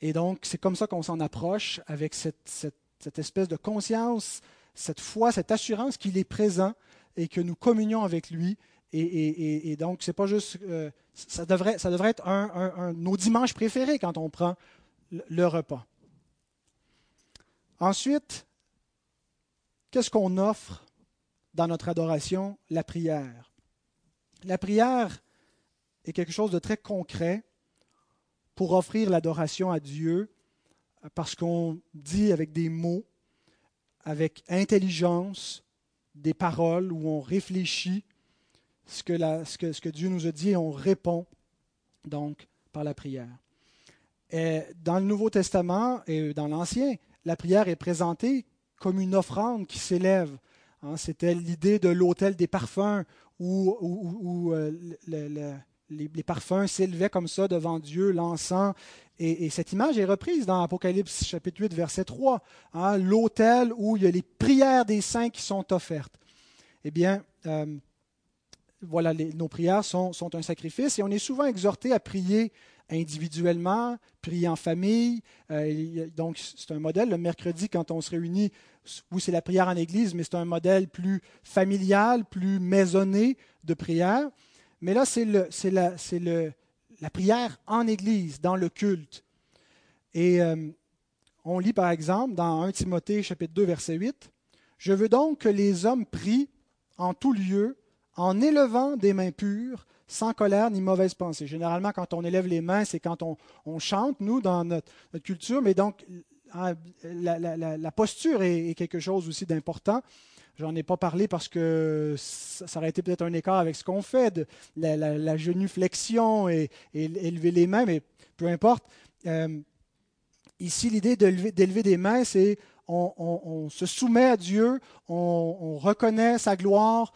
Et donc, c'est comme ça qu'on s'en approche, avec cette espèce de conscience, cette foi, cette assurance qu'il est présent et que nous communions avec lui. Et donc, c'est pas juste. Ça devrait être nos dimanches préférés quand on prend le repas. Ensuite, qu'est-ce qu'on offre dans notre adoration? La prière. La prière est quelque chose de très concret pour offrir l'adoration à Dieu, parce qu'on dit avec des mots, avec intelligence, des paroles où on réfléchit ce que Dieu nous a dit et on répond donc par la prière. Et dans le Nouveau Testament et dans l'Ancien, la prière est présentée comme une offrande qui s'élève. C'était l'idée de l'autel des parfums où les parfums s'élevaient comme ça devant Dieu, l'encens. Et cette image est reprise dans Apocalypse chapitre 8, verset 3. L'autel où il y a les prières des saints qui sont offertes. Eh bien, voilà, nos prières sont un sacrifice et on est souvent exhorté à prier individuellement, prier en famille. Donc, c'est un modèle. Le mercredi, quand on se réunit, oui, c'est la prière en église, mais c'est un modèle plus familial, plus maisonné de prière. Mais là, c'est la prière en église, dans le culte. Et on lit, par exemple, dans 1 Timothée, chapitre 2, verset 8, « Je veux donc que les hommes prient en tout lieu, en élevant des mains pures, sans colère ni mauvaise pensée. » Généralement, quand on élève les mains, c'est quand on chante, nous, dans notre culture, mais donc la posture est quelque chose aussi d'important. J'en ai pas parlé parce que ça aurait été peut-être un écart avec ce qu'on fait, de la genuflexion et élever les mains, mais peu importe. Ici, l'idée d'élever des mains, c'est on se soumet à Dieu, on reconnaît sa gloire,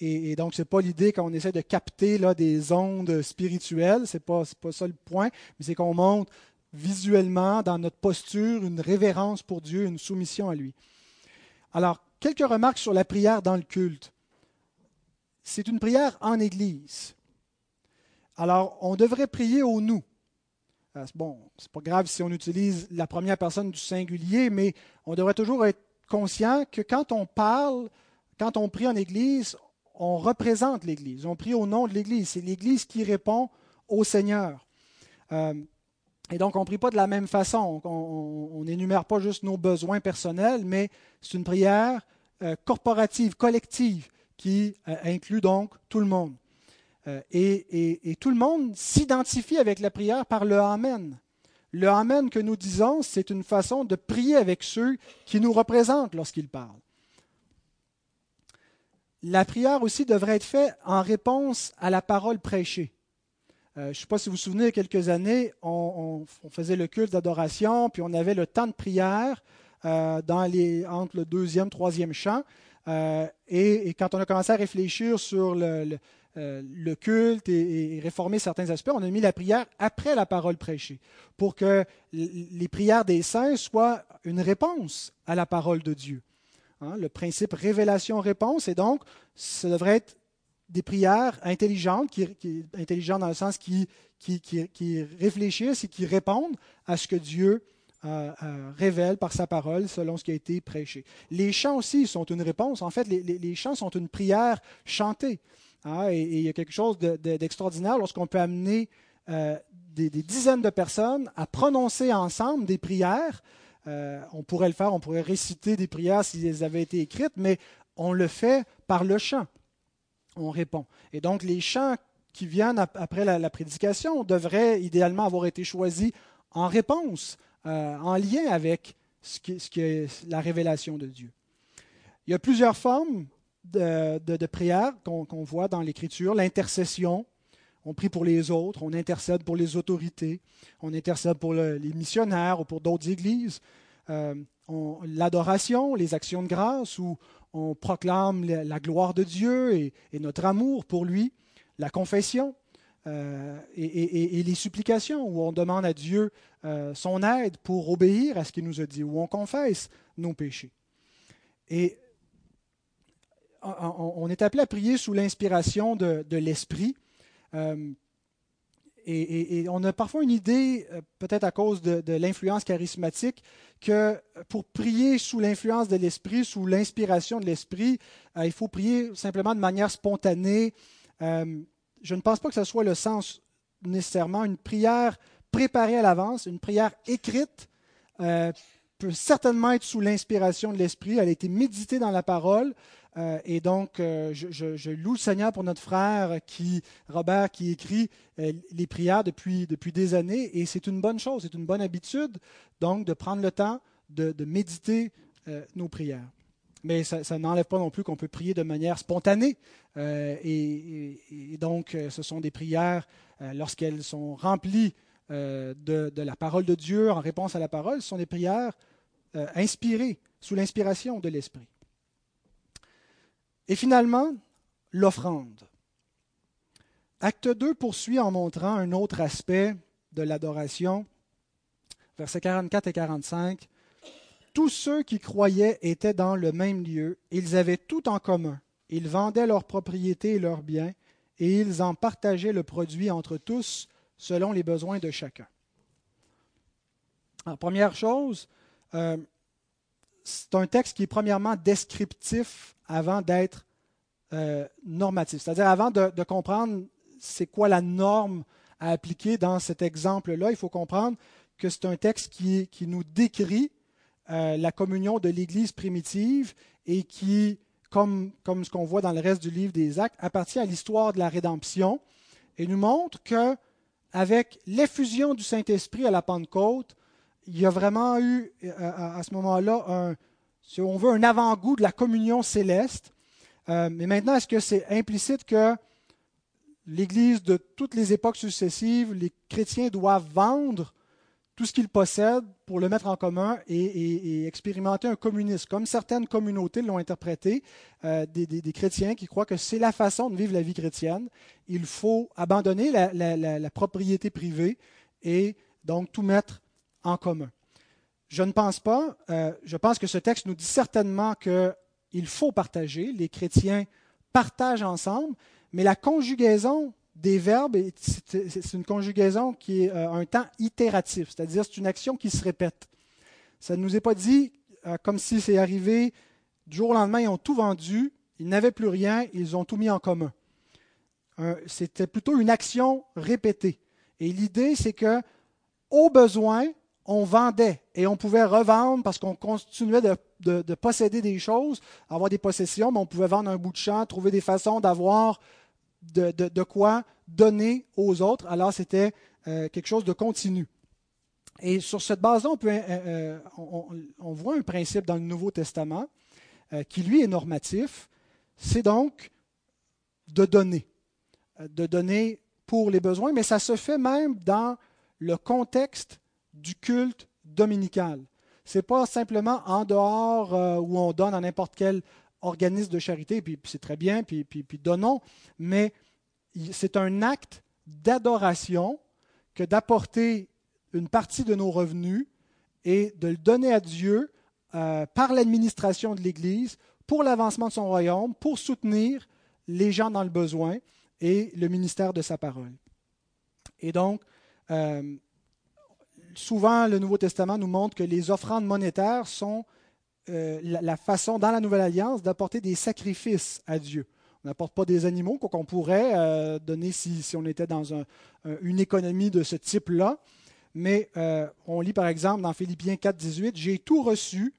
et donc, ce n'est pas l'idée qu'on essaie de capter là, des ondes spirituelles, c'est pas ça le point, mais c'est qu'on montre visuellement dans notre posture une révérence pour Dieu, une soumission à lui. Alors, quelques remarques sur la prière dans le culte. C'est une prière en église. Alors, on devrait prier au « nous ». Bon, c'est pas grave si on utilise la première personne du singulier, mais on devrait toujours être conscient que quand on parle, quand on prie en Église, on représente l'Église. On prie au nom de l'Église. C'est l'Église qui répond au Seigneur. Et donc, on ne prie pas de la même façon. On n'énumère pas juste nos besoins personnels, mais c'est une prière corporative, collective, qui inclut donc tout le monde. Et tout le monde s'identifie avec la prière par le « Amen ». Le « Amen » que nous disons, c'est une façon de prier avec ceux qui nous représentent lorsqu'ils parlent. La prière aussi devrait être faite en réponse à la parole prêchée. Je ne sais pas si vous vous souvenez, il y a quelques années, on faisait le culte d'adoration, puis on avait le temps de prière entre le deuxième et troisième chant. Et quand on a commencé à réfléchir sur le culte et réformer certains aspects, on a mis la prière après la parole prêchée, pour que les prières des saints soient une réponse à la parole de Dieu. Le principe révélation-réponse, et donc, ça devrait être des prières intelligentes, intelligentes dans le sens qui réfléchissent et qui répondent à ce que Dieu révèle par sa parole selon ce qui a été prêché. Les chants aussi sont une réponse. En fait, les chants sont une prière chantée. Et il y a quelque chose d'extraordinaire lorsqu'on peut amener des dizaines de personnes à prononcer ensemble des prières. On pourrait le faire, on pourrait réciter des prières si elles avaient été écrites, mais on le fait par le chant. On répond. Et donc, les chants qui viennent après la prédication devraient idéalement avoir été choisis en réponse, en lien avec ce qui est la révélation de Dieu. Il y a plusieurs formes de prières qu'on voit dans l'Écriture. L'intercession. On prie pour les autres, on intercède pour les autorités, on intercède pour les missionnaires ou pour d'autres églises. L'adoration, les actions de grâce où on proclame la gloire de Dieu et notre amour pour lui. La confession et les supplications où on demande à Dieu son aide pour obéir à ce qu'il nous a dit, où on confesse nos péchés. Et on est appelé à prier sous l'inspiration de l'Esprit. Et on a parfois une idée, peut-être à cause de l'influence charismatique, que pour prier sous l'influence de l'Esprit, sous l'inspiration de l'Esprit, il faut prier simplement de manière spontanée. Je ne pense pas que ce soit le sens nécessairement. Une prière préparée à l'avance, une prière écrite, peut certainement être sous l'inspiration de l'Esprit. Elle a été méditée dans la parole. Et donc, je loue le Seigneur pour notre frère Robert, qui écrit les prières depuis des années. Et c'est une bonne chose, c'est une bonne habitude, donc, de prendre le temps de méditer nos prières. Mais ça n'enlève pas non plus qu'on peut prier de manière spontanée. Et donc, ce sont des prières, lorsqu'elles sont remplies de la parole de Dieu, en réponse à la parole, ce sont des prières inspirées, sous l'inspiration de l'Esprit. Et finalement, l'offrande. Acte 2 poursuit en montrant un autre aspect de l'adoration. Versets 44 et 45. « Tous ceux qui croyaient étaient dans le même lieu. Ils avaient tout en commun. Ils vendaient leurs propriétés et leurs biens, et ils en partageaient le produit entre tous, selon les besoins de chacun. » Alors, première chose, c'est un texte qui est premièrement descriptif avant d'être normatif. C'est-à-dire avant de comprendre c'est quoi la norme à appliquer dans cet exemple-là, il faut comprendre que c'est un texte qui nous décrit la communion de l'Église primitive et qui, comme ce qu'on voit dans le reste du livre des Actes, appartient à l'histoire de la rédemption et nous montre qu'avec l'effusion du Saint-Esprit à la Pentecôte, il y a vraiment eu, à ce moment-là, si on veut, un avant-goût de la communion céleste. Mais maintenant, est-ce que c'est implicite que l'Église de toutes les époques successives, les chrétiens doivent vendre tout ce qu'ils possèdent pour le mettre en commun et expérimenter un communisme, comme certaines communautés l'ont interprété, des chrétiens qui croient que c'est la façon de vivre la vie chrétienne. Il faut abandonner la propriété privée et donc tout mettre en commun. Je ne pense pas. Je pense que ce texte nous dit certainement qu'il faut partager. Les chrétiens partagent ensemble, mais la conjugaison des verbes, c'est une conjugaison qui est un temps itératif, c'est-à-dire c'est une action qui se répète. Ça ne nous est pas dit comme si c'est arrivé du jour au lendemain, ils ont tout vendu, ils n'avaient plus rien, ils ont tout mis en commun. C'était plutôt une action répétée. Et l'idée, c'est que au besoin, on vendait et on pouvait revendre parce qu'on continuait de posséder des choses, avoir des possessions, mais on pouvait vendre un bout de champ, trouver des façons d'avoir de quoi donner aux autres. Alors, c'était quelque chose de continu. Et sur cette base-là, on voit un principe dans le Nouveau Testament qui, lui, est normatif. C'est donc de donner pour les besoins, mais ça se fait même dans le contexte du culte dominical. Ce n'est pas simplement en dehors où on donne à n'importe quel organisme de charité, puis c'est très bien, puis donnons, mais c'est un acte d'adoration que d'apporter une partie de nos revenus et de le donner à Dieu par l'administration de l'Église pour l'avancement de son royaume, pour soutenir les gens dans le besoin et le ministère de sa parole. Et donc, souvent, le Nouveau Testament nous montre que les offrandes monétaires sont la façon, dans la Nouvelle Alliance, d'apporter des sacrifices à Dieu. On n'apporte pas des animaux qu'on pourrait donner si on était dans une économie de ce type-là. Mais on lit par exemple dans Philippiens 4:18 « J'ai tout reçu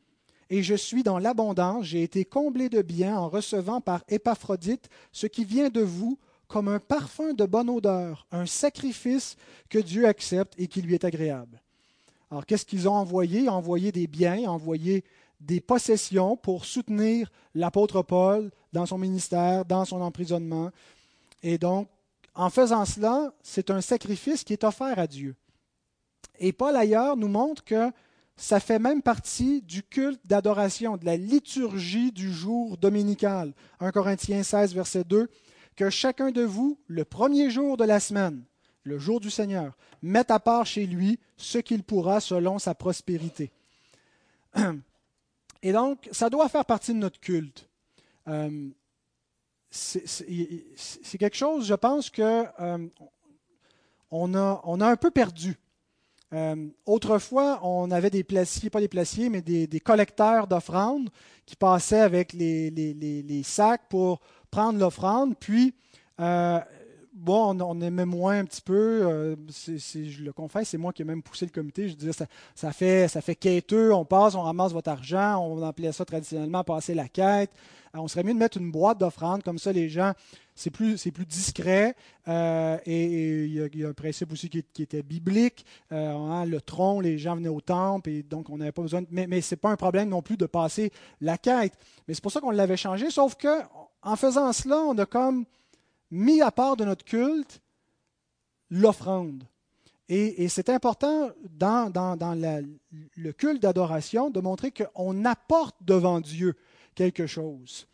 et je suis dans l'abondance. J'ai été comblé de biens en recevant par Épaphrodite ce qui vient de vous comme un parfum de bonne odeur, un sacrifice que Dieu accepte et qui lui est agréable. » Alors, qu'est-ce qu'ils ont envoyé? Ils ont envoyé des biens, envoyé des possessions pour soutenir l'apôtre Paul dans son ministère, dans son emprisonnement. Et donc, en faisant cela, c'est un sacrifice qui est offert à Dieu. Et Paul, ailleurs, nous montre que ça fait même partie du culte d'adoration, de la liturgie du jour dominical. 1 Corinthiens 16, verset 2, « Que chacun de vous, le premier jour de la semaine, le jour du Seigneur, mette à part chez lui ce qu'il pourra selon sa prospérité. » Et donc, ça doit faire partie de notre culte. C'est quelque chose, je pense, que on a un peu perdu. Autrefois, on avait des placiers, pas des placiers, mais des collecteurs d'offrandes qui passaient avec les sacs pour prendre l'offrande. Puis, on aimait moins un petit peu. Je le confesse, c'est moi qui ai même poussé le comité. Je disais, ça fait quêteux, on passe, on ramasse votre argent. On appelait ça traditionnellement passer la quête. On serait mieux de mettre une boîte d'offrandes, comme ça les gens, c'est plus discret. Et il y a un principe aussi qui était biblique. Le tronc, les gens venaient au temple, et donc on n'avait pas besoin. Mais ce n'est pas un problème non plus de passer la quête. Mais c'est pour ça qu'on l'avait changé, sauf que en faisant cela, on a comme mis à part de notre culte l'offrande. Et c'est important dans le culte d'adoration de montrer qu'on apporte devant Dieu quelque chose.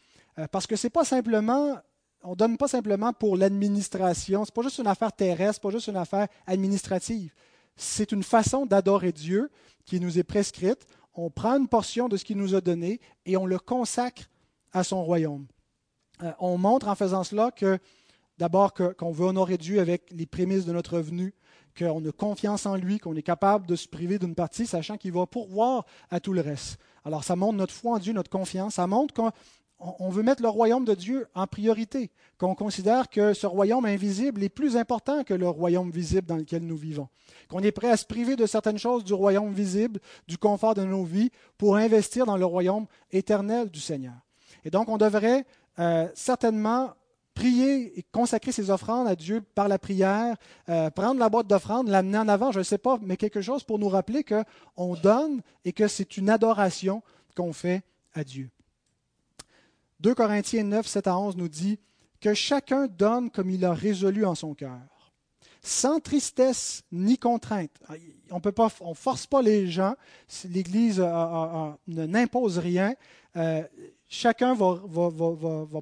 Parce que c'est pas simplement, on ne donne pas simplement pour l'administration, c'est pas juste une affaire terrestre, c'est pas juste une affaire administrative. C'est une façon d'adorer Dieu qui nous est prescrite. On prend une portion de ce qu'il nous a donné et on le consacre à son royaume. On montre en faisant cela que, d'abord, qu'on veut honorer Dieu avec les prémices de notre revenu, qu'on a confiance en lui, qu'on est capable de se priver d'une partie, sachant qu'il va pourvoir à tout le reste. Alors, ça montre notre foi en Dieu, notre confiance. Ça montre qu'on veut mettre le royaume de Dieu en priorité, qu'on considère que ce royaume invisible est plus important que le royaume visible dans lequel nous vivons, qu'on est prêt à se priver de certaines choses du royaume visible, du confort de nos vies, pour investir dans le royaume éternel du Seigneur. Et donc, on devrait certainement prier et consacrer ses offrandes à Dieu par la prière, prendre la boîte d'offrande, l'amener en avant, je ne sais pas, mais quelque chose pour nous rappeler qu'on donne et que c'est une adoration qu'on fait à Didieu. 2 Corinthiens 9, 7 à 11 nous dit « Que chacun donne comme il a résolu en son cœur, sans tristesse ni contrainte. » On ne force pas les gens, l'Église n'impose rien. Chacun va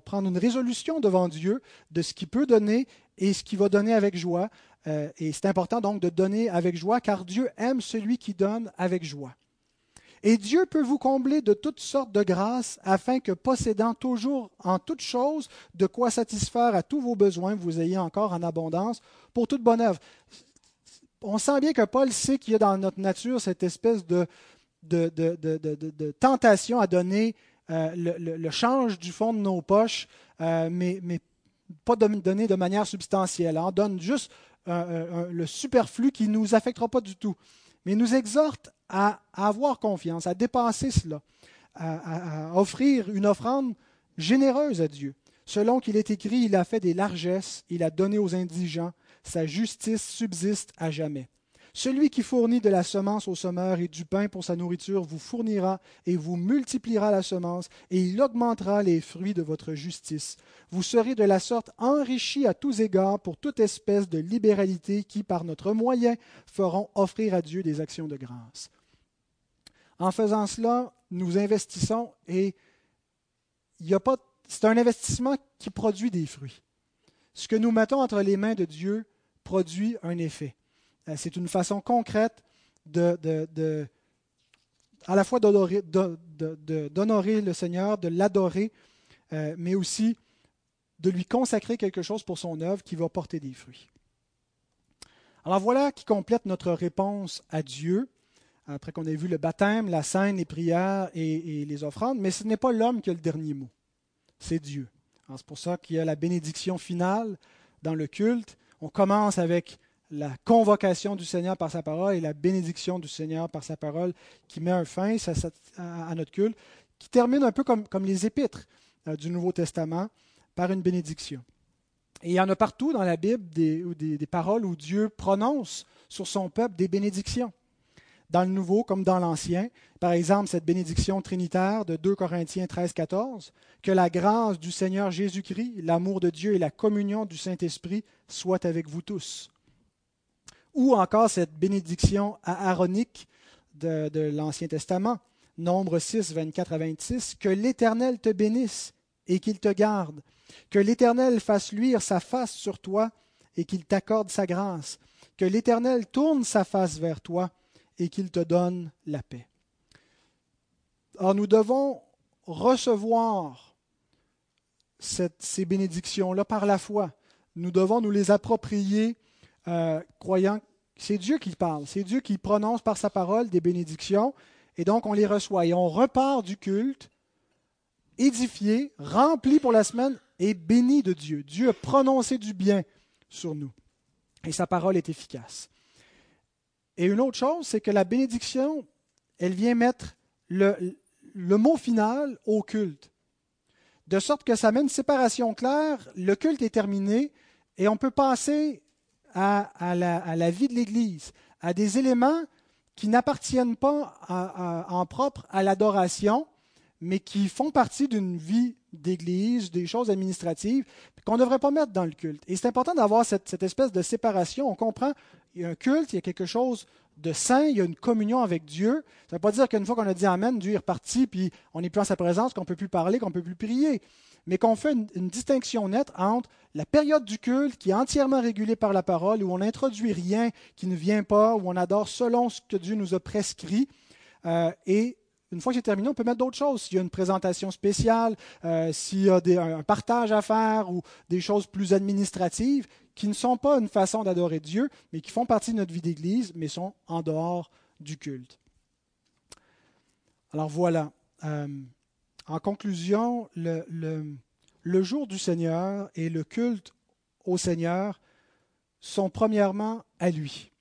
prendre une résolution devant Dieu de ce qu'il peut donner et ce qu'il va donner avec joie. Et c'est important donc de donner avec joie, car Dieu aime celui qui donne avec joie. Et Dieu peut vous combler de toutes sortes de grâces, afin que, possédant toujours en toutes choses de quoi satisfaire à tous vos besoins, vous ayez encore en abondance pour toute bonne œuvre. On sent bien que Paul sait qu'il y a dans notre nature cette espèce de tentation à donner le change du fond de nos poches, mais pas donner de manière substantielle. On donne juste le superflu qui ne nous affectera pas du tout. Mais il nous exhorte à avoir confiance, à dépasser cela, à offrir une offrande généreuse à Dieu. Selon qu'il est écrit, il a fait des largesses, il a donné aux indigents, sa justice subsiste à jamais. Celui qui fournit de la semence au semeur et du pain pour sa nourriture vous fournira et vous multipliera la semence, et il augmentera les fruits de votre justice. Vous serez de la sorte enrichis à tous égards pour toute espèce de libéralité qui, par notre moyen, feront offrir à Dieu des actions de grâce. En faisant cela, nous investissons et c'est un investissement qui produit des fruits. Ce que nous mettons entre les mains de Dieu produit un effet. C'est une façon concrète à la fois d'honorer le Seigneur, de l'adorer, mais aussi de lui consacrer quelque chose pour son œuvre qui va porter des fruits. Alors voilà qui complète notre réponse à Dieu, après qu'on ait vu le baptême, la scène, les prières et les offrandes. Mais ce n'est pas l'homme qui a le dernier mot, c'est Dieu. Alors c'est pour ça qu'il y a la bénédiction finale dans le culte. On commence avec la convocation du Seigneur par sa parole et la bénédiction du Seigneur par sa parole qui met un fin à notre culte, qui termine un peu comme les épîtres du Nouveau Testament par une bénédiction. Et il y en a partout dans la Bible des paroles où Dieu prononce sur son peuple des bénédictions, dans le Nouveau comme dans l'Ancien. Par exemple, cette bénédiction trinitaire de 2 Corinthiens 13, 14, « Que la grâce du Seigneur Jésus-Christ, l'amour de Dieu et la communion du Saint-Esprit soient avec vous tous. » Ou encore cette bénédiction aaronique de l'Ancien Testament, Nombre 6, 24 à 26, « Que l'Éternel te bénisse et qu'il te garde, que l'Éternel fasse luire sa face sur toi et qu'il t'accorde sa grâce, que l'Éternel tourne sa face vers toi et qu'il te donne la paix. » Alors nous devons recevoir ces bénédictions-là par la foi. Nous devons nous les approprier croyants. C'est Dieu qui parle, c'est Dieu qui prononce par sa parole des bénédictions, et donc on les reçoit. Et on repart du culte, édifié, rempli pour la semaine et béni de Dieu. Dieu a prononcé du bien sur nous, et sa parole est efficace. Et une autre chose, c'est que la bénédiction, elle vient mettre le mot final au culte, de sorte que ça met une séparation claire, le culte est terminé, et on peut passer à la vie de l'Église, à des éléments qui n'appartiennent pas en propre à l'adoration, mais qui font partie d'une vie d'Église, des choses administratives, qu'on ne devrait pas mettre dans le culte. Et c'est important d'avoir cette espèce de séparation. On comprend, il y a un culte, il y a quelque chose de saint, il y a une communion avec Dieu. Ça ne veut pas dire qu'une fois qu'on a dit « Amen », Dieu est reparti, puis on n'est plus en sa présence, qu'on ne peut plus parler, qu'on ne peut plus prier. Mais qu'on fait une distinction nette entre la période du culte qui est entièrement régulée par la parole, où on n'introduit rien qui ne vient pas, où on adore selon ce que Dieu nous a prescrit. Et une fois que c'est terminé, on peut mettre d'autres choses. S'il y a une présentation spéciale, s'il y a un partage à faire ou des choses plus administratives qui ne sont pas une façon d'adorer Dieu, mais qui font partie de notre vie d'Église, mais sont en dehors du culte. Alors voilà. En conclusion, le jour du Seigneur et le culte au Seigneur sont premièrement à lui,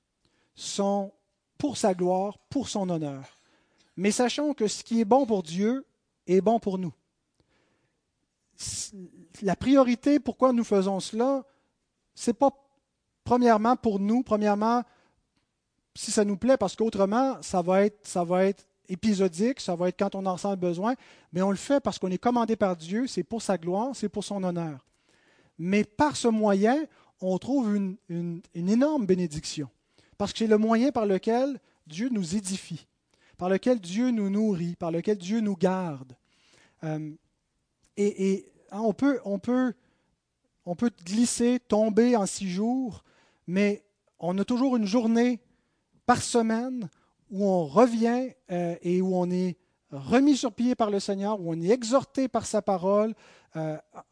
sont pour sa gloire, pour son honneur. Mais sachons que ce qui est bon pour Dieu est bon pour nous. La priorité, pourquoi nous faisons cela, c'est pas premièrement pour nous, premièrement, si ça nous plaît, parce qu'autrement, ça va être épisodique, ça va être quand on en ressent le besoin, mais on le fait parce qu'on est commandé par Dieu, c'est pour sa gloire, c'est pour son honneur. Mais par ce moyen, on trouve une énorme bénédiction, parce que c'est le moyen par lequel Dieu nous édifie, par lequel Dieu nous nourrit, par lequel Dieu nous garde. On peut glisser, tomber en 6 jours, mais on a toujours une journée par semaine où on revient et où on est remis sur pied par le Seigneur, où on est exhorté par sa parole.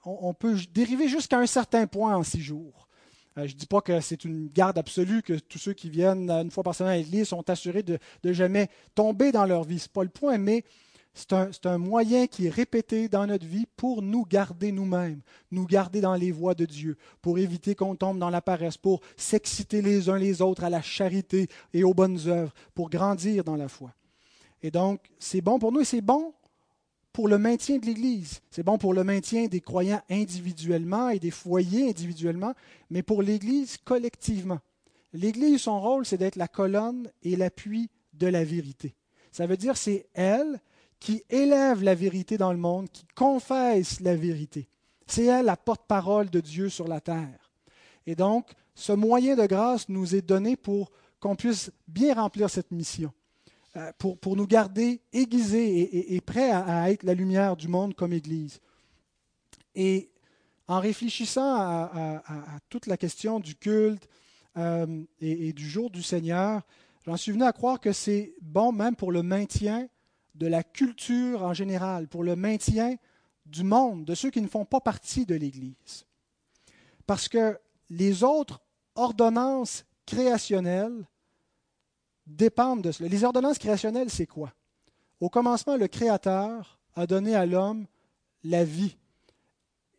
On peut dériver jusqu'à un certain point en 6 jours. Je ne dis pas que c'est une garde absolue, que tous ceux qui viennent une fois par semaine à l'église sont assurés de jamais tomber dans leur vie. Ce n'est pas le point, mais c'est un moyen qui est répété dans notre vie pour nous garder nous-mêmes, nous garder dans les voies de Dieu, pour éviter qu'on tombe dans la paresse, pour s'exciter les uns les autres à la charité et aux bonnes œuvres, pour grandir dans la foi. Et donc, c'est bon pour nous et c'est bon pour le maintien de l'Église. C'est bon pour le maintien des croyants individuellement et des foyers individuellement, mais pour l'Église collectivement. L'Église, son rôle, c'est d'être la colonne et l'appui de la vérité. Ça veut dire que c'est elle qui élève la vérité dans le monde, qui confesse la vérité. C'est elle la porte-parole de Dieu sur la terre. Et donc, ce moyen de grâce nous est donné pour qu'on puisse bien remplir cette mission. Pour nous garder aiguisés et prêts à être la lumière du monde comme Église. Et en réfléchissant à toute la question du culte et du jour du Seigneur, j'en suis venu à croire que c'est bon même pour le maintien de la culture en général, pour le maintien du monde, de ceux qui ne font pas partie de l'Église. Parce que les autres ordonnances créationnelles dépendent de cela. Les ordonnances créationnelles, c'est quoi? Au commencement, le Créateur a donné à l'homme la vie.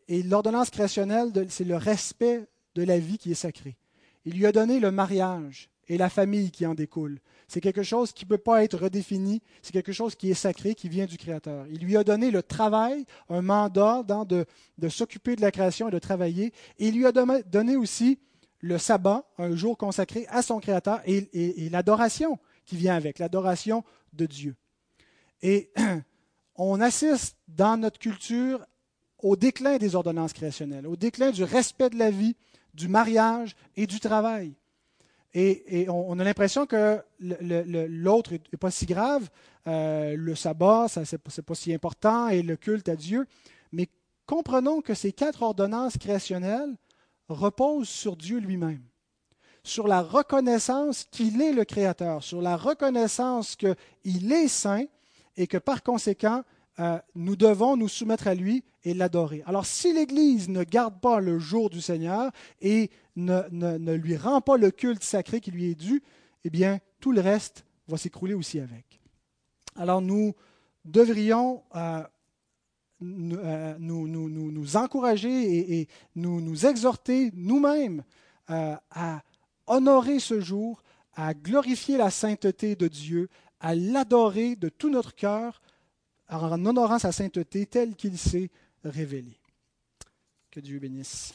Et l'ordonnance créationnelle, c'est le respect de la vie qui est sacrée. Il lui a donné le mariage et la famille qui en découle. C'est quelque chose qui ne peut pas être redéfini. C'est quelque chose qui est sacré, qui vient du Créateur. Il lui a donné le travail, un mandat de s'occuper de la création et de travailler. Et il lui a donné aussi le sabbat, un jour consacré à son Créateur, et l'adoration qui vient avec, l'adoration de Dieu. Et on assiste dans notre culture au déclin des ordonnances créationnelles, au déclin du respect de la vie, du mariage et du travail. Et on a l'impression que l'autre n'est pas si grave, le sabbat, ce n'est pas si important, et le culte à Dieu. Mais comprenons que ces 4 ordonnances créationnelles repose sur Dieu lui-même, sur la reconnaissance qu'il est le Créateur, sur la reconnaissance qu'il est saint et que par conséquent, nous devons nous soumettre à lui et l'adorer. Alors si l'Église ne garde pas le jour du Seigneur et ne lui rend pas le culte sacré qui lui est dû, eh bien, tout le reste va s'écrouler aussi avec. Alors, nous devrions nous encourager et nous exhorter nous-mêmes à honorer ce jour, à glorifier la sainteté de Dieu, à l'adorer de tout notre cœur, en honorant sa sainteté telle qu'il s'est révélée. Que Dieu bénisse.